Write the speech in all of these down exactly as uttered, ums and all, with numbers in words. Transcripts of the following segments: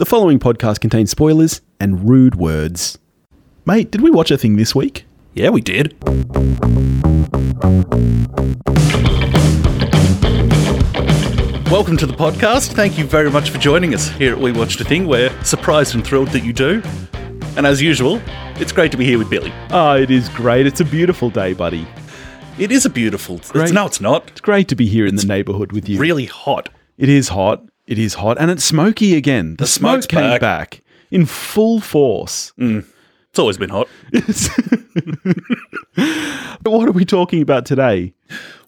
The following podcast contains spoilers and rude words. Mate, did we watch a thing this week? Yeah, we did. Welcome to the podcast. Thank you very much for joining us here at We Watched A Thing. We're surprised and thrilled that you do. And as usual, it's great to be here with Billy. Oh, it is great. It's a beautiful day, buddy. It is a beautiful... It's, no, it's not. It's great to be here in it's the neighbourhood with you. Really hot. It is hot. It is hot. And it's smoky again. The, the smoke came back. back in full force. Mm. It's always been hot. But what are we talking about today?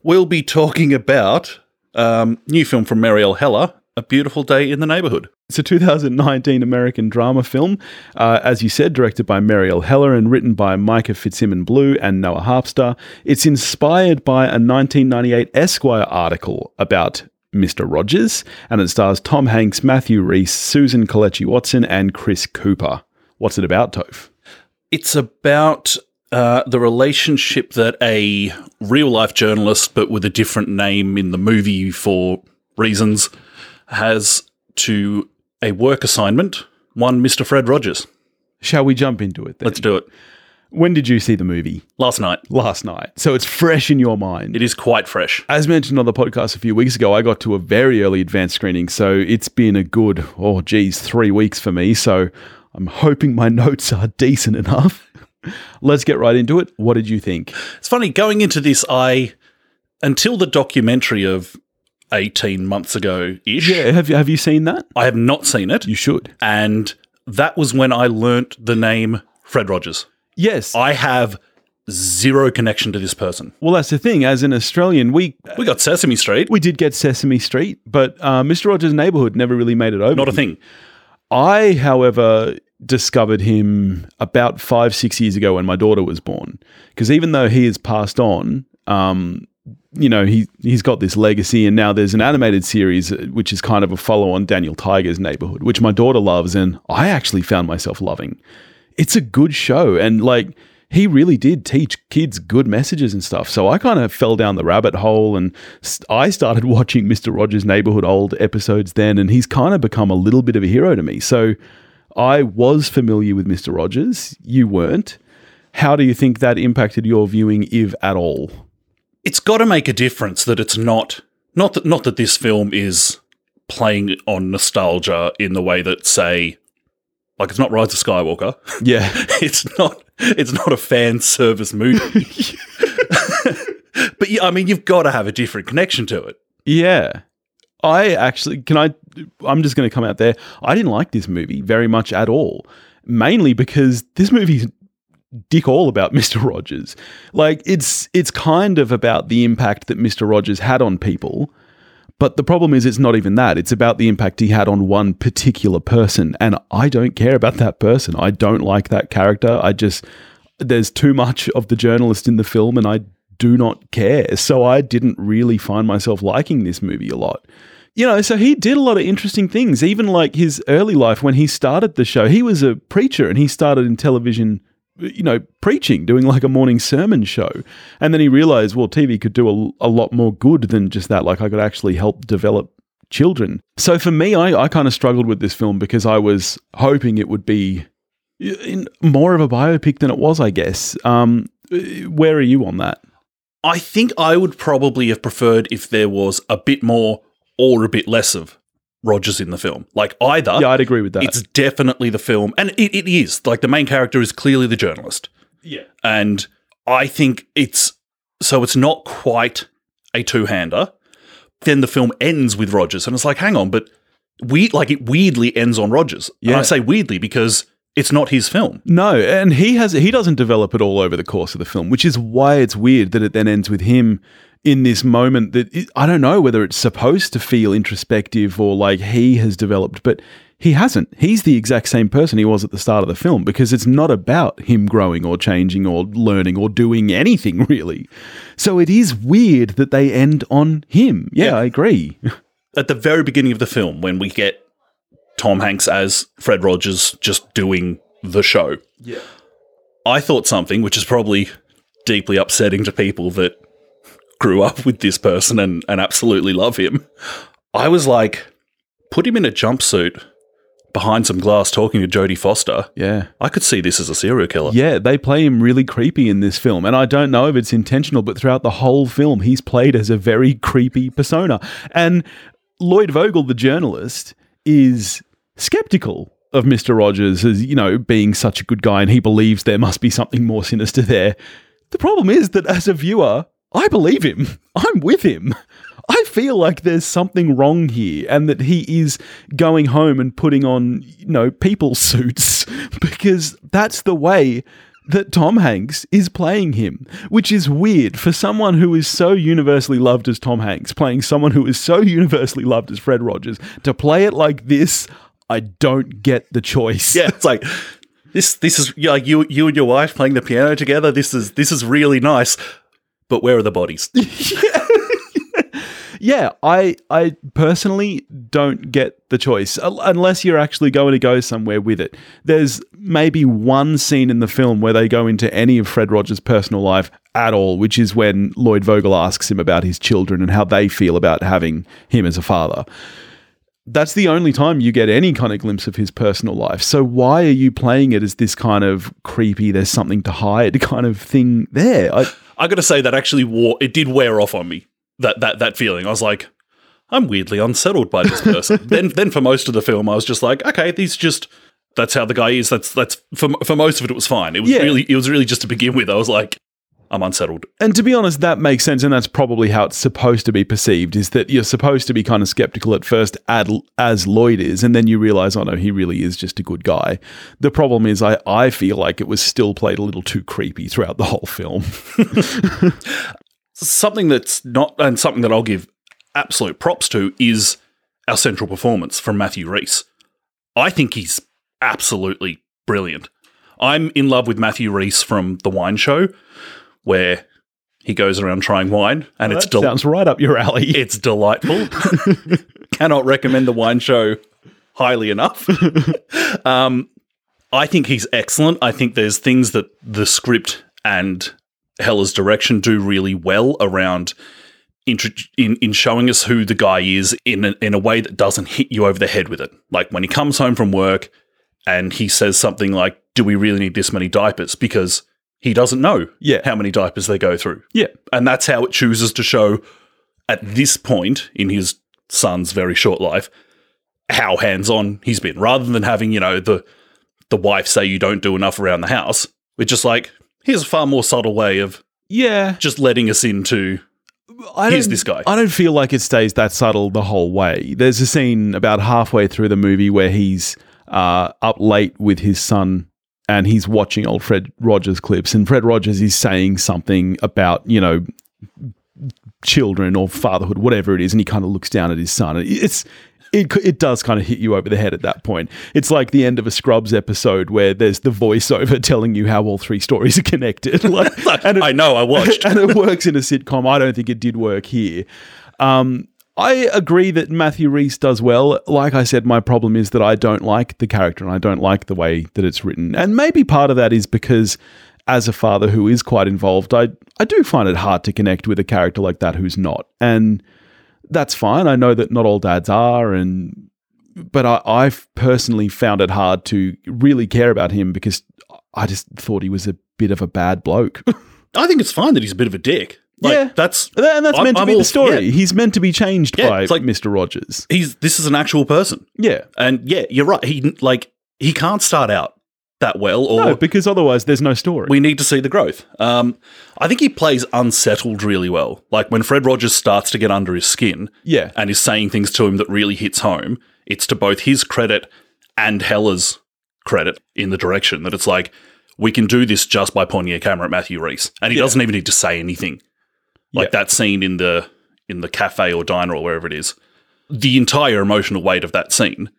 We'll be talking about... Um, new film from Marielle Heller, A Beautiful Day in the Neighbourhood. It's a two thousand nineteen American drama film, uh, as you said, directed by Marielle Heller and written by Micah Fitzerman-Blue and Noah Harpster. It's inspired by a nineteen ninety-eight Esquire article about Mister Rogers, and it stars Tom Hanks, Matthew Rhys, Susan Kelechi Watson, and Chris Cooper. What's it about, Toph? It's about... Uh, the relationship that a real-life journalist, but with a different name in the movie for reasons, has to a work assignment, one Mister Fred Rogers. Shall we jump into it then? Let's do it. When did you see the movie? Last night. Last night. So it's fresh in your mind. It is quite fresh. As mentioned on the podcast a few weeks ago, I got to a very early advanced screening, so it's been a good, oh, geez, three weeks for me, so I'm hoping my notes are decent enough. Let's get right into it. What did you think? It's funny, going into this, I, until the documentary of eighteen months ago-ish. Yeah, have you, have you seen that? I have not seen it. You should. And that was when I learnt the name Fred Rogers. Yes. I have zero connection to this person. Well, that's the thing. As an Australian, we- We got Sesame Street. We did get Sesame Street, but uh, Mister Rogers' Neighbourhood never really made it over. Not a thing. I, however- discovered him about five, six years ago when my daughter was born. Because even though he has passed on, um, you know, he, he's got this legacy, and now there's an animated series which is kind of a follow-on Daniel Tiger's Neighborhood, which my daughter loves, and I actually found myself loving. It's a good show, and like he really did teach kids good messages and stuff. So I kind of fell down the rabbit hole, and st- I started watching Mister Rogers' Neighborhood old episodes then, and he's kind of become a little bit of a hero to me. So I was familiar with Mister Rogers. You weren't. How do you think that impacted your viewing, if at all? It's got to make a difference that it's not not that not that this film is playing on nostalgia in the way that, say, like it's not Rise of Skywalker. Yeah, it's not it's not a fan service movie. But yeah, I mean, you've got to have a different connection to it. Yeah. I actually, can I, I'm just going to come out there. I didn't like this movie very much at all, mainly because this movie's dick all about Mister Rogers. Like, it's it's kind of about the impact that Mister Rogers had on people, but the problem is it's not even that. It's about the impact he had on one particular person, and I don't care about that person. I don't like that character. I just, there's too much of the journalist in the film, and I do not care. So I didn't really find myself liking this movie a lot. You know, so he did a lot of interesting things, even like his early life when he started the show. He was a preacher and he started in television, you know, preaching, doing like a morning sermon show. And then he realized, well, T V could do a, a lot more good than just that. Like I could actually help develop children. So for me, I, I kind of struggled with this film because I was hoping it would be in more of a biopic than it was, I guess. Um, where are you on that? I think I would probably have preferred if there was a bit more or a bit less of Rogers in the film. Like, either- Yeah, I'd agree with that. It's definitely the film. And it, it is. Like, the main character is clearly the journalist. Yeah. And I think it's- So, it's not quite a two-hander. Then the film ends with Rogers. And it's like, hang on, but we like it weirdly ends on Rogers. Yeah. And I say weirdly because- It's not his film. No, and he has he doesn't develop it all over the course of the film, which is why it's weird that it then ends with him in this moment that it, I don't know whether it's supposed to feel introspective or like he has developed, but he hasn't. He's the exact same person he was at the start of the film because it's not about him growing or changing or learning or doing anything really. So it is weird that they end on him. Yeah, yeah. I agree. At the very beginning of the film when we get Tom Hanks as Fred Rogers just doing the show. Yeah. I thought something, which is probably deeply upsetting to people that grew up with this person and, and absolutely love him. I was like, put him in a jumpsuit, behind some glass talking to Jodie Foster. Yeah. I could see this as a serial killer. Yeah, they play him really creepy in this film. And I don't know if it's intentional, but throughout the whole film, he's played as a very creepy persona. And Lloyd Vogel, the journalist, is skeptical of Mister Rogers as, you know, being such a good guy, and he believes there must be something more sinister there. The problem is that as a viewer, I believe him. I'm with him. I feel like there's something wrong here, and that he is going home and putting on, you know, people suits, because that's the way that Tom Hanks is playing him, which is weird for someone who is so universally loved as Tom Hanks, playing someone who is so universally loved as Fred Rogers, to play it like this. I don't get the choice. Yeah, it's like this. This is like you, you and your wife playing the piano together. This is this is really nice, but where are the bodies? Yeah. Yeah, I I personally don't get the choice unless you're actually going to go somewhere with it. There's maybe one scene in the film where they go into any of Fred Rogers' personal life at all, which is when Lloyd Vogel asks him about his children and how they feel about having him as a father. That's the only time you get any kind of glimpse of his personal life. So why are you playing it as this kind of creepy, there's something to hide kind of thing there? I, I got to say that actually wore it did wear off on me. That that that feeling, I was like, I'm weirdly unsettled by this person. then then for most of the film, I was just like, okay, these just that's how the guy is. That's that's for for most of it, it was fine. It was yeah. really it was really just to begin with. I was like, I'm unsettled. And to be honest, that makes sense, and that's probably how it's supposed to be perceived. Is that you're supposed to be kind of skeptical at first, as, as Lloyd is, and then you realize, oh no, he really is just a good guy. The problem is, I I feel like it was still played a little too creepy throughout the whole film. Something that's not, and something that I'll give absolute props to, is our central performance from Matthew Rhys. I think he's absolutely brilliant. I'm in love with Matthew Rhys from The Wine Show, where he goes around trying wine, and oh, it's that del- sounds right up your alley. It's delightful. Cannot recommend The Wine Show highly enough. um, I think he's excellent. I think there's things that the script and Heller's direction do really well around in, in in showing us who the guy is in a, in a way that doesn't hit you over the head with it. Like when he comes home from work and he says something like, do we really need this many diapers? Because he doesn't know yeah. how many diapers they go through. Yeah. And that's how it chooses to show at this point in his son's very short life how hands-on he's been, rather than having, you know, the the wife say you don't do enough around the house. We're just like, here's a far more subtle way of yeah, just letting us into, I here's this guy. I don't feel like it stays that subtle the whole way. There's a scene about halfway through the movie where he's uh, up late with his son and he's watching old Fred Rogers clips, and Fred Rogers is saying something about, you know, children or fatherhood, whatever it is, and he kind of looks down at his son. It's... It it does kind of hit you over the head at that point. It's like the end of a Scrubs episode where there's the voiceover telling you how all three stories are connected. Like, and it, I know, I watched. And it works in a sitcom. I don't think it did work here. Um, I agree that Matthew Rhys does well. Like I said, my problem is that I don't like the character and I don't like the way that it's written. And maybe part of that is because as a father who is quite involved, I, I do find it hard to connect with a character like that who's not. And that's fine. I know that not all dads are, and but I, I've personally found it hard to really care about him because I just thought he was a bit of a bad bloke. I think it's fine that he's a bit of a dick. Like, yeah, that's and that's I'm, meant to I'm be all, the story. Yeah. He's meant to be changed yeah, by it's like, Mister Rogers. He's this is an actual person. Yeah, and yeah, you're right. He like he can't start out that well, or no, because otherwise there's no story. We need to see the growth. Um, I think he plays unsettled really well. Like when Fred Rogers starts to get under his skin, yeah. and is saying things to him that really hits home. It's to both his credit and Heller's credit in the direction that it's like, we can do this just by pointing a camera at Matthew Rhys, and he yeah. doesn't even need to say anything. Like yeah. that scene in the in the cafe or diner or wherever it is. The entire emotional weight of that scene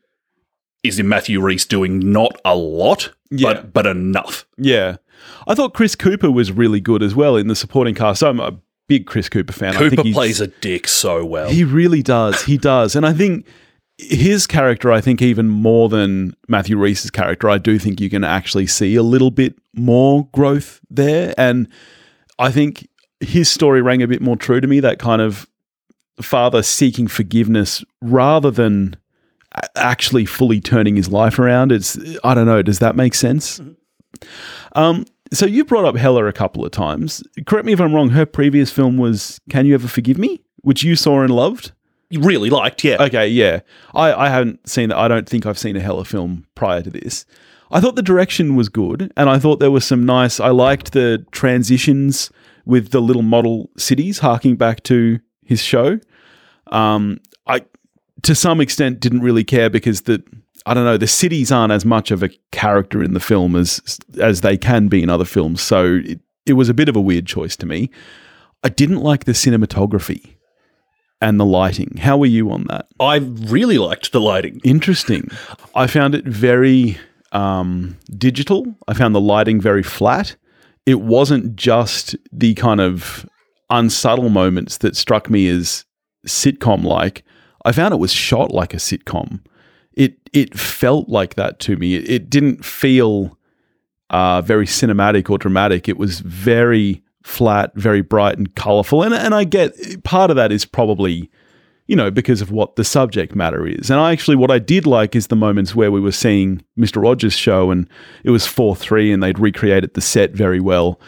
is in Matthew Rhys doing not a lot, yeah. but but enough. Yeah. I thought Chris Cooper was really good as well in the supporting cast. I'm a big Chris Cooper fan. Cooper I think plays a dick so well. He really does. He does. And I think his character, I think even more than Matthew Rhys's character, I do think you can actually see a little bit more growth there. And I think his story rang a bit more true to me, that kind of father seeking forgiveness rather than actually fully turning his life around. It's, I don't know, does that make sense? Mm-hmm. Um, so you brought up Heller a couple of times. Correct me if I'm wrong, her previous film was Can You Ever Forgive Me? Which you saw and loved? You really liked, yeah. Okay, yeah. I, I haven't seen, I don't think I've seen a Heller film prior to this. I thought the direction was good, and I thought there was some nice, I liked the transitions with the little model cities, harking back to his show. Um, I, to some extent, didn't really care because the, I don't know, the cities aren't as much of a character in the film as as they can be in other films. So, it, it was a bit of a weird choice to me. I didn't like the cinematography and the lighting. How were you on that? I really liked the lighting. Interesting. I found it very um, digital. I found the lighting very flat. It wasn't just the kind of unsubtle moments that struck me as sitcom-like. I found it was shot like a sitcom. It it felt like that to me. It, it didn't feel uh, very cinematic or dramatic. It was very flat, very bright and colourful. And, and I get part of that is probably, you know, because of what the subject matter is. And I actually, what I did like is the moments where we were seeing Mister Rogers' show and it was four three and they'd recreated the set very well.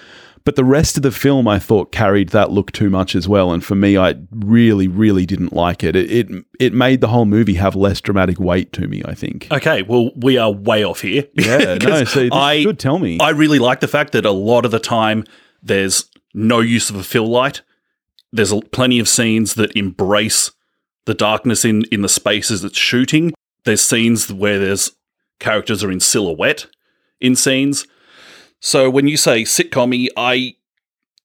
But the rest of the film, I thought, carried that look too much as well. And for me, I really, really didn't like it. It it, it made the whole movie have less dramatic weight to me, I think. Okay, well, we are way off here. Yeah, no, so I should tell me. I really like the fact that a lot of the time there's no use of a fill light. There's plenty of scenes that embrace the darkness in, in the spaces it's shooting. There's scenes where there's characters are in silhouette in scenes. So, when you say sitcom-y, I,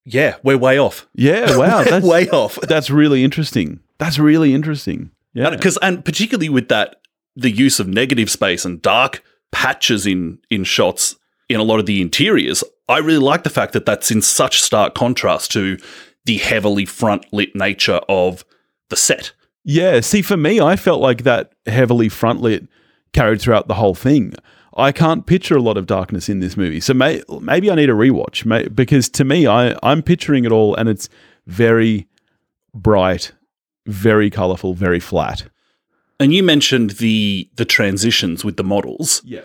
yeah, we're way off. Yeah, wow. That's way off. That's really interesting. That's really interesting. Yeah. And, and particularly with that, the use of negative space and dark patches in, in shots in a lot of the interiors, I really like the fact that that's in such stark contrast to the heavily front-lit nature of the set. Yeah. See, for me, I felt like that heavily front-lit carried throughout the whole thing. I can't picture a lot of darkness in this movie. So, may- maybe I need a rewatch may- because to me, I- I'm picturing it all and it's very bright, very colourful, very flat. And you mentioned the the transitions with the models. Yeah.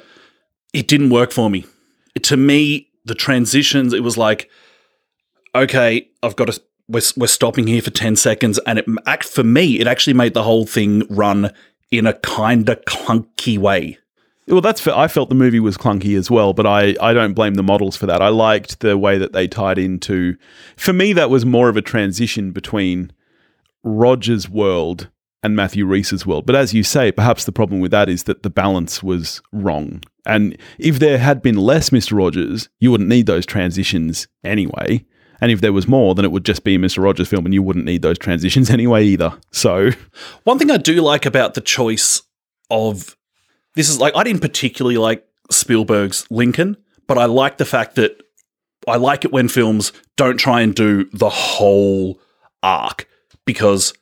It didn't work for me. It, to me, the transitions, it was like, okay, I've got to, we're, we're stopping here for ten seconds. And it act for me, it actually made the whole thing run in a kind of clunky way. Well, that's fair. I felt the movie was clunky as well, but I, I don't blame the models for that. I liked the way that they tied into. For me, that was more of a transition between Roger's world and Matthew Rhys's world. But as you say, perhaps the problem with that is that the balance was wrong. And if there had been less Mister Rogers, you wouldn't need those transitions anyway. And if there was more, then it would just be a Mister Rogers film and you wouldn't need those transitions anyway either. So, one thing I do like about the choice of. This is like, I didn't particularly like Spielberg's Lincoln, but I like the fact that I like it when films don't try and do the whole arc because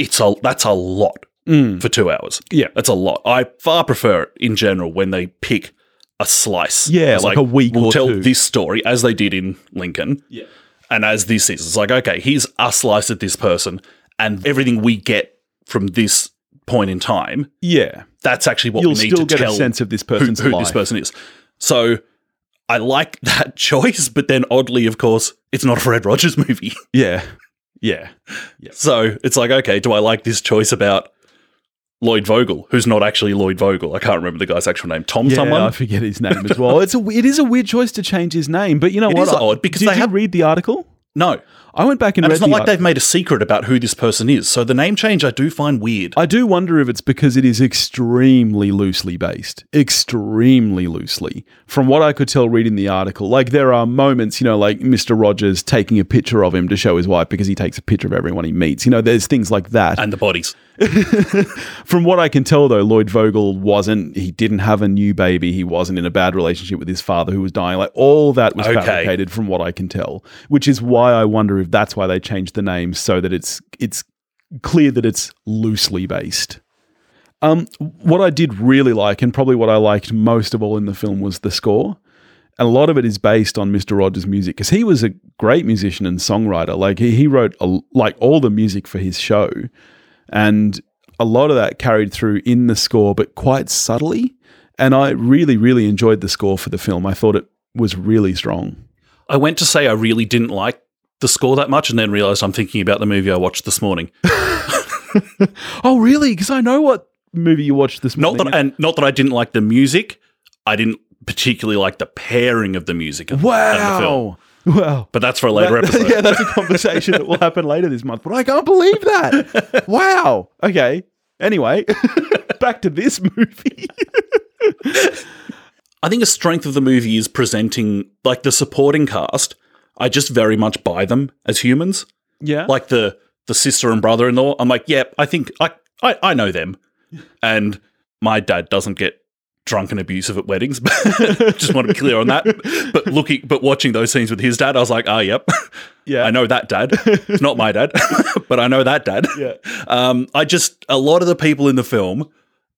it's a that's a lot mm. for two hours. Yeah. That's a lot. I far prefer it in general when they pick a slice. Yeah, like, like a week we'll or tell two. This story as they did in Lincoln. Yeah. And as this is, it's like, okay, here's a slice at this person and everything we get from this point in time. Yeah. That's actually what You'll we need to get tell a sense of this person's who, who life. This person is. So, I like that choice, but then oddly, of course, it's not a Fred Rogers movie. Yeah. Yeah. yeah. So, it's like, okay, do I like this choice about Lloyd Vogel, who's not actually Lloyd Vogel? I can't remember the guy's actual name. Tom yeah, someone? I forget his name as well. It's a, it is a weird choice to change his name, but you know it what? It is I, odd because did they you have- read the article? No. I went back and, and read it's not the like article. They've made a secret about who this person is. So, the name change I do find weird. I do wonder if it's because it is extremely loosely based. Extremely loosely. From what I could tell reading the article, like there are moments, you know, like Mister Rogers taking a picture of him to show his wife because he takes a picture of everyone he meets. You know, there's things like that. And the bodies. From what I can tell, though, Lloyd Vogel wasn't, he didn't have a new baby. He wasn't in a bad relationship with his father who was dying. Like all that was okay. fabricated from what I can tell, which is why I wonder if that's why they changed the name so that it's it's clear that it's loosely based. Um, what I did really like and probably what I liked most of all in the film was the score. And a lot of it is based on Mister Rogers' music because he was a great musician and songwriter. Like he, he wrote a, like all the music for his show. And a lot of that carried through in the score, but quite subtly. And I really, really enjoyed the score for the film. I thought it was really strong. I went to say I really didn't like the score that much and then realised I'm thinking about the movie I watched this morning. Oh, really? Because I know what movie you watched this morning. Not that, and not that I didn't like the music. I didn't particularly like the pairing of the music and, wow. and the film. Wow. But that's for a later that, episode. Yeah, that's a conversation that will happen later this month. But I can't believe that. Wow. Okay. Anyway, back to this movie. I think a strength of the movie is presenting, like, the supporting cast. I just very much buy them as humans. Yeah. Like the the sister and brother-in-law. I'm like, yeah, I think I, I, I know them. And my dad doesn't get drunk and abusive at weddings. Just want to be clear on that. But looking, but watching those scenes with his dad, I was like, ah, oh, yep. Yeah. I know that dad. It's not my dad, but I know that dad. Yeah. Um, I just, a lot of the people in the film,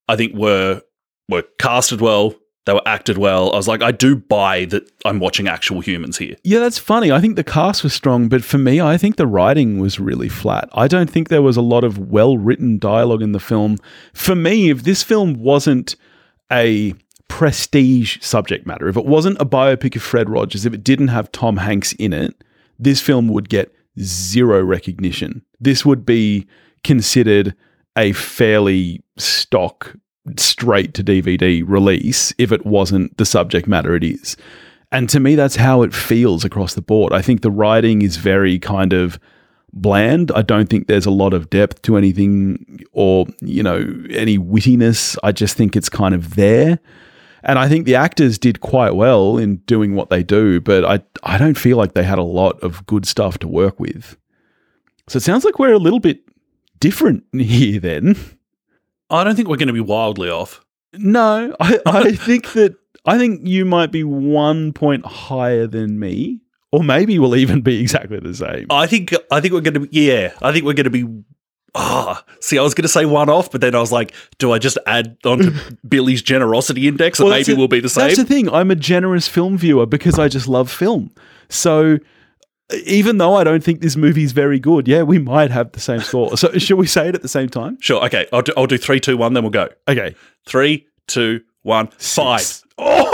I think, were were casted well. They were acted well. I was like, I do buy that I'm watching actual humans here. Yeah, that's funny. I think the cast was strong, but for me, I think the writing was really flat. I don't think there was a lot of well-written dialogue in the film. For me, if this film wasn't a prestige subject matter, if it wasn't a biopic of Fred Rogers, if it didn't have Tom Hanks in it, this film would get zero recognition. This would be considered a fairly stock straight to D V D release if it wasn't the subject matter it is. And to me, that's how it feels across the board. I think the writing is very kind of bland. I don't think there's a lot of depth to anything or, you know, any wittiness. I just think it's kind of there. And I think the actors did quite well in doing what they do, but I, I don't feel like they had a lot of good stuff to work with. So it sounds like we're a little bit different here then. I don't think we're going to be wildly off. No, I, I think that I think you might be one point higher than me, or maybe we'll even be exactly the same. I think I think we're going to be yeah. I think we're going to be ah. Oh, see, I was going to say one off, but then I was like, do I just add on to Billy's generosity index, and well, maybe a, we'll be the same? That's the thing. I'm a generous film viewer because I just love film. So even though I don't think this movie's very good, yeah, we might have the same score. So, should we say it at the same time? Sure. Okay. I'll do, I'll do three, two, one, then we'll go. Okay. Three, two, one, six. Five. Oh!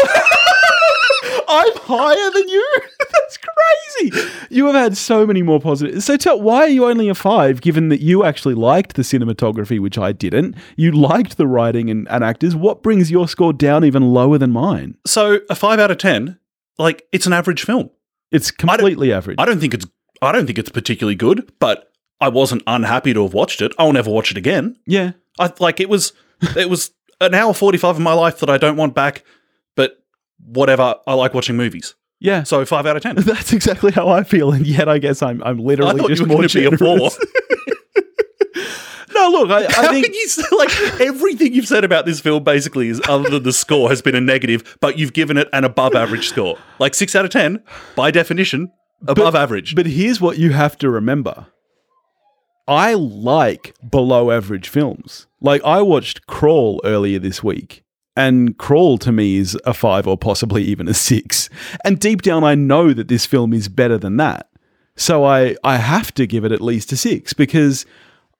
I'm higher than you. That's crazy. You have had so many more positive. So, tell, why are you only a five, given that you actually liked the cinematography, which I didn't? You liked the writing and, and actors. What brings your score down even lower than mine? So, a five out of ten, like, it's an average film. It's completely I average. I don't think it's I don't think it's particularly good, but I wasn't unhappy to have watched it. I'll never watch it again. Yeah. I like it was it was an hour forty-five of my life that I don't want back, but whatever, I like watching movies. Yeah. So five out of ten. That's exactly how I feel, and yet I guess I'm I'm literally I thought just you were more generous. Be a four. No, look, I, I think you, like everything you've said about this film basically is other than the score has been a negative, but you've given it an above average score. Like six out of ten, by definition, above but, average. But here's what you have to remember. I like below average films. Like I watched Crawl earlier this week, and Crawl to me is a five or possibly even a six. And deep down, I know that this film is better than that. So I, I have to give it at least a six because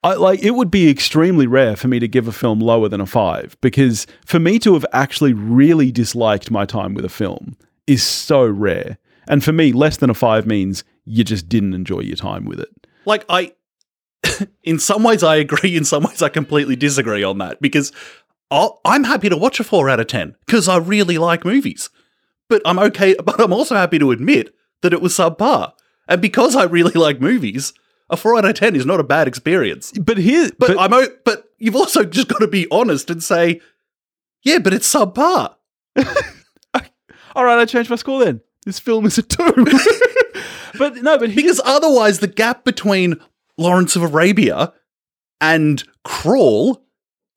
I, like, it would be extremely rare for me to give a film lower than a five because for me to have actually really disliked my time with a film is so rare. And for me, less than a five means you just didn't enjoy your time with it. Like, I, in some ways I agree, in some ways I completely disagree on that because I'll, I'm happy to watch a four out of ten because I really like movies. But I'm okay, but I'm also happy to admit that it was subpar. And because I really like movies, a four out of ten is not a bad experience. But here, but, but I'm. O- but you've also just got to be honest and say, yeah, but it's subpar. All right, I changed my score then. This film is a two. But no, but here- because otherwise the gap between Lawrence of Arabia and Crawl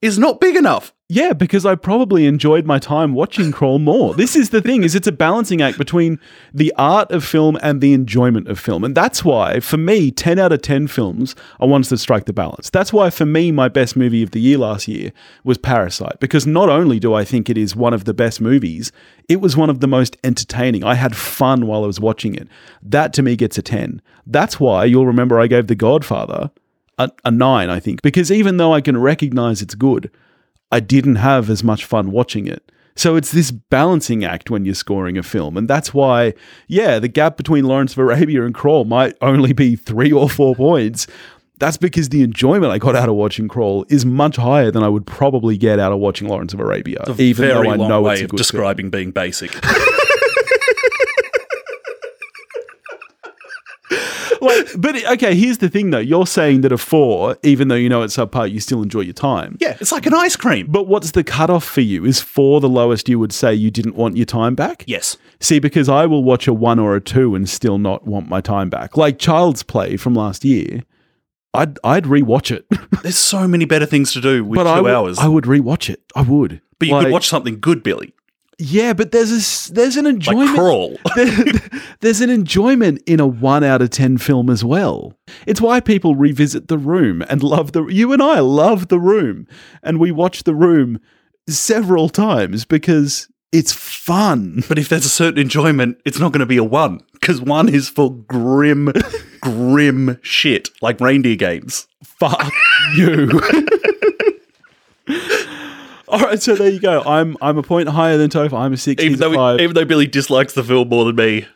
is not big enough. Yeah, because I probably enjoyed my time watching Crawl more. This is the thing, is it's a balancing act between the art of film and the enjoyment of film. And that's why, for me, ten out of ten films are ones that strike the balance. That's why, for me, my best movie of the year last year was Parasite. Because not only do I think it is one of the best movies, it was one of the most entertaining. I had fun while I was watching it. That, to me, gets a ten. That's why, you'll remember I gave The Godfather a, a nine, I think, because even though I can recognize it's good, I didn't have as much fun watching it. So it's this balancing act when you're scoring a film. And that's why, yeah, the gap between Lawrence of Arabia and Crawl might only be three or four points. That's because the enjoyment I got out of watching Crawl is much higher than I would probably get out of watching Lawrence of Arabia. It's a even very though I long know way it's a good of describing film. Being basic. Like, but okay, here's the thing though. You're saying that a four, even though you know it's subpar, you still enjoy your time. Yeah, it's like an ice cream. But what's the cutoff for you? Is four the lowest you would say you didn't want your time back? Yes. See, because I will watch a one or a two and still not want my time back. Like Child's Play from last year, I'd I'd rewatch it. There's so many better things to do with but two I would, hours. I would rewatch it. I would. But you like, could watch something good, Billy. Yeah, but there's a, there's an enjoyment. Like Crawl. there, there's an enjoyment in a one out of ten film as well. It's why people revisit The Room and love the. You and I love The Room, and we watch The Room several times because it's fun. But if there's a certain enjoyment, it's not going to be a one because one is for grim, grim shit like Reindeer Games. Fuck you. All right, so there you go. I'm I'm a point higher than Topher. I'm a six. Even though, a five. even though Billy dislikes the film more than me,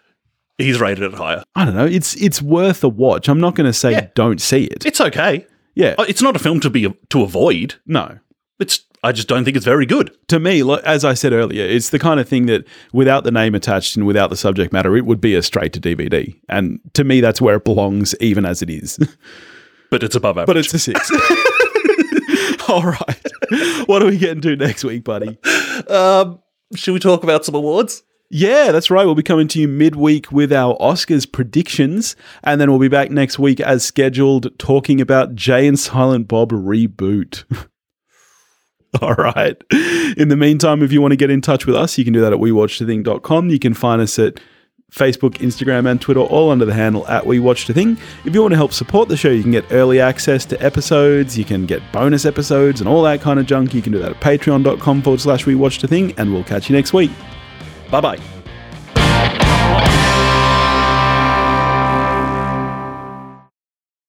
he's rated it higher. I don't know. It's it's worth a watch. I'm not going to say yeah. don't see it. It's okay. Yeah, it's not a film to be to avoid. No, it's. I just don't think it's very good. To me, as I said earlier, it's the kind of thing that without the name attached and without the subject matter, it would be a straight to D V D. And to me, that's where it belongs, even as it is. But it's above average. But it's a six. All right. What are we getting to next week, buddy? Um, should we talk about some awards? Yeah, that's right. We'll be coming to you midweek with our Oscars predictions. And then we'll be back next week as scheduled talking about Jay and Silent Bob Reboot. All right. In the meantime, if you want to get in touch with us, you can do that at we watched a thing dot com. You can find us at Facebook, Instagram, and Twitter, all under the handle at We Watched A Thing. If you want to help support the show, you can get early access to episodes, you can get bonus episodes and all that kind of junk. You can do that at patreon dot com forward slash We Watched A Thing, and we'll catch you next week. Bye-bye.